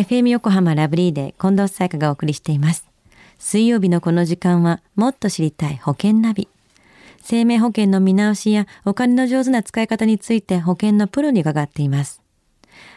FM 横浜ラブリーで近藤紗友香がお送りしています。水曜日のこの時間はもっと知りたい保険ナビ。生命保険の見直しやお金の上手な使い方について保険のプロに伺っています。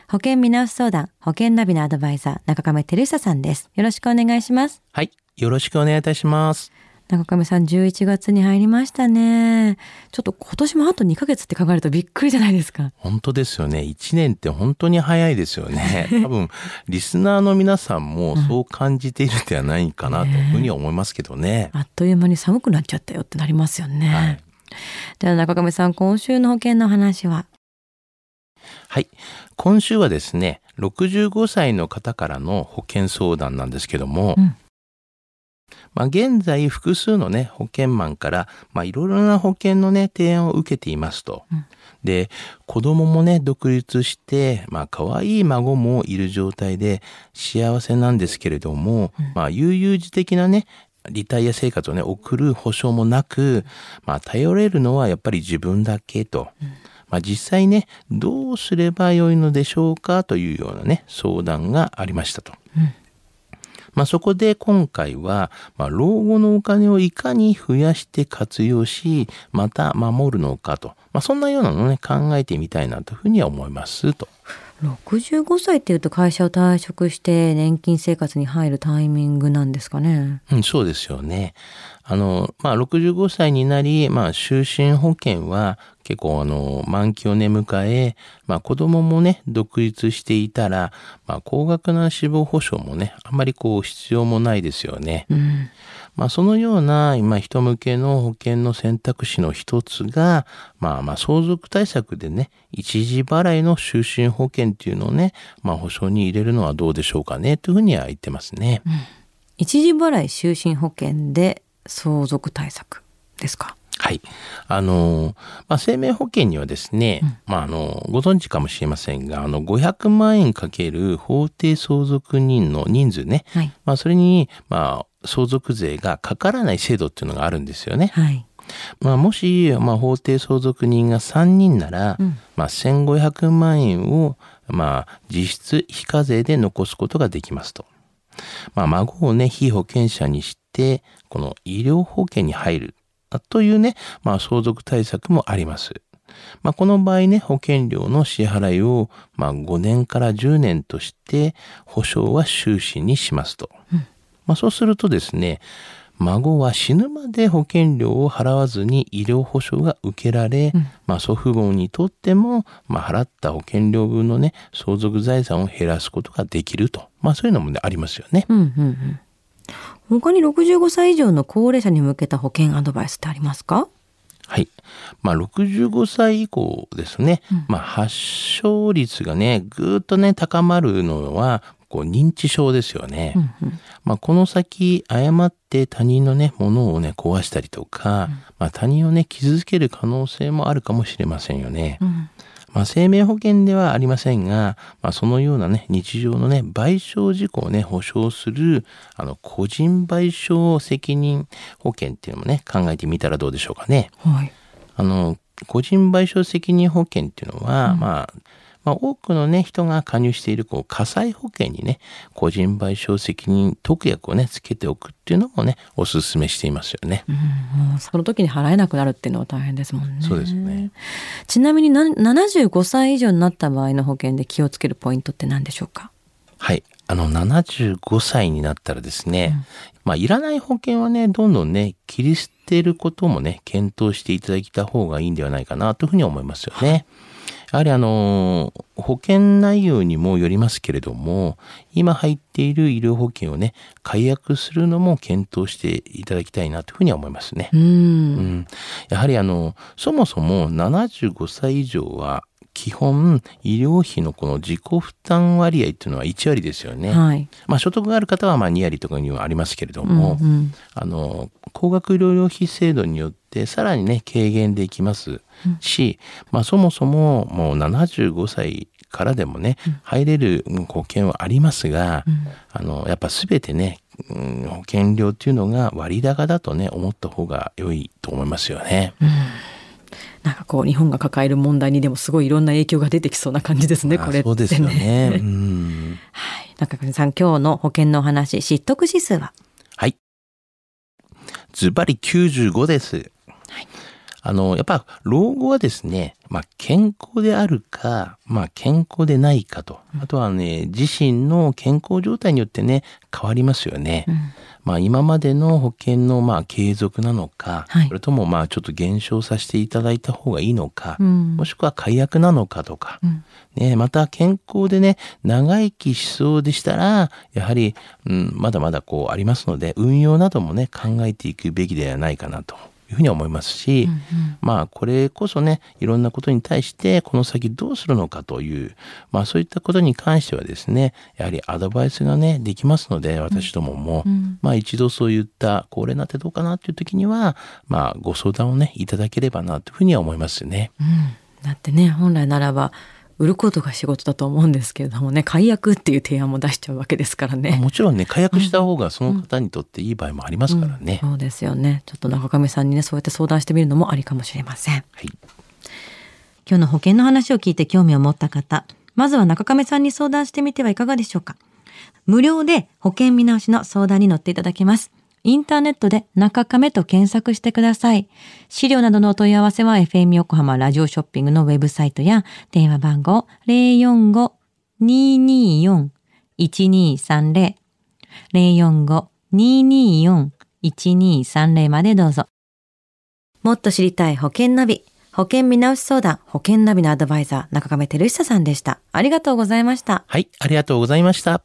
保険見直し相談保険ナビのアドバイザー中亀照久さんです。よろしくお願いします。はい、よろしくお願いいたします。中亀さん、11月に入りましたね。ちょっと今年もあと2ヶ月って考えるとびっくりじゃないですか。本当ですよね。1年って本当に早いですよね。多分リスナーの皆さんもそう感じているのではないかなというふうには思いますけどね。あっという間に寒くなっちゃったよってなりますよね。はい、では中亀さん、今週の保険の話は。はい、今週はですね、65歳の方からの保険相談なんですけども、現在複数のね保険マンからいろいろな保険のね提案を受けていますと。で、子供もね独立して可愛い孫もいる状態で幸せなんですけれども、悠々自適なねリタイア生活をね送る保証もなく、頼れるのはやっぱり自分だけと。実際ねどうすればよいのでしょうかというようなね相談がありましたと。そこで今回は、老後のお金をいかに増やして活用し、また守るのかと、そんなようなのをね、考えてみたいなというふうには思いますと。65歳っていうと会社を退職して年金生活に入るタイミングなんですかね。そうですよね。65歳になり、就寝保険は結構満期をね迎え、子供もね独立していたら、高額な死亡保障もねあんまりこう必要もないですよね。そのような今人向けの保険の選択肢の一つが、相続対策でね一時払いの就寝保険っていうのをね、保証に入れるのはどうでしょうかねというふうには言ってますね。一時払い就寝保険で相続対策ですか。はい、生命保険にはですね、ご存知かもしれませんが、500万円かける法定相続人の人数ね、はい、それに相続税がかからない制度っていうのがあるんですよね。はい、もし、法定相続人が3人なら、1500万円を、実質非課税で残すことができますと。孫をね被保険者にしてこの医療保険に入るというね、相続対策もあります。この場合ね保険料の支払いを、5年から10年として保証は終身にしますと。そうするとですね、孫は死ぬまで保険料を払わずに医療保障が受けられ、祖父母にとっても、払った保険料分のね相続財産を減らすことができると、そういうのも、ありますよね。他に65歳以上の高齢者に向けた保険アドバイスってありますか？はい、65歳以降ですね、発症率がねぐっとね高まるのは認知症ですよね。この先誤って他人のねものをね壊したりとか、他人をね傷つける可能性もあるかもしれませんよね。生命保険ではありませんが、そのようなね日常のね賠償事故をね保障する個人賠償責任保険っていうのもね考えてみたらどうでしょうかね。はい、個人賠償責任保険っていうのは、多くのね人が加入している火災保険にね個人賠償責任特約をねつけておくっていうのもねおすすめしていますよね。もうその時に払えなくなるっていうのは大変ですもんね。そうですね。ちなみに75歳以上になった場合の保険で気をつけるポイントって何でしょうか？はい、75歳になったらですね、いらない保険はねどんどんね切り捨てることもね検討していただきた方がいいんではないかなというふうに思いますよね。やはり保険内容にもよりますけれども、今入っている医療保険をね解約するのも検討していただきたいなというふうには思いますね。やはりそもそも75歳以上は基本医療費のこの自己負担割合というのは1割ですよね。はい、所得がある方は2割とかにはありますけれども、高額療養費制度によってさらにね軽減できますし、そもそももう75歳からでもね入れる保険はありますが、やっぱ全てね保険料というのが割高だとね思った方が良いと思いますよね。なんか日本が抱える問題にでもすごいいろんな影響が出てきそうな感じですね。これってね。そうですよね。はい、中上さん、今日の保険のお話、失得指数は？はい、ズバリ95です。はい、やっぱ老後はですね、健康であるか、健康でないかと、あとはね、自身の健康状態によってね、変わりますよね。うん、今までの保険の継続なのか、はい、それともちょっと減少させていただいた方がいいのか、うん、もしくは解約なのかとか、うんね、また健康でね、長生きしそうでしたら、やはり、まだまだありますので、運用などもね、考えていくべきではないかなというふうに思いますし、うんうん、これこそね、いろんなことに対してこの先どうするのかという、そういったことに関してはですね、やはりアドバイスがね、できますので、私どもも、うんうん、一度そういった高齢になってどうかなという時には、ご相談をね、いただければなというふうには思いますよね。うん、だってね、本来ならば売ることが仕事だと思うんですけれどもね、解約っていう提案も出しちゃうわけですからね。もちろんね、解約した方がその方にとっていい場合もありますからね。そうですよね。ちょっと中上さんにね、そうやって相談してみるのもありかもしれません。はい、今日の保険の話を聞いて興味を持った方、まずは中上さんに相談してみてはいかがでしょうか。無料で保険見直しの相談に乗っていただけます。インターネットで中亀と検索してください。資料などのお問い合わせは FM 横浜ラジオショッピングのウェブサイトや電話番号 045-224-1230 045-224-1230 までどうぞ。もっと知りたい保険ナビ、保険見直し相談、保険ナビのアドバイザー中亀照久さんでした。ありがとうございました。はい、ありがとうございました。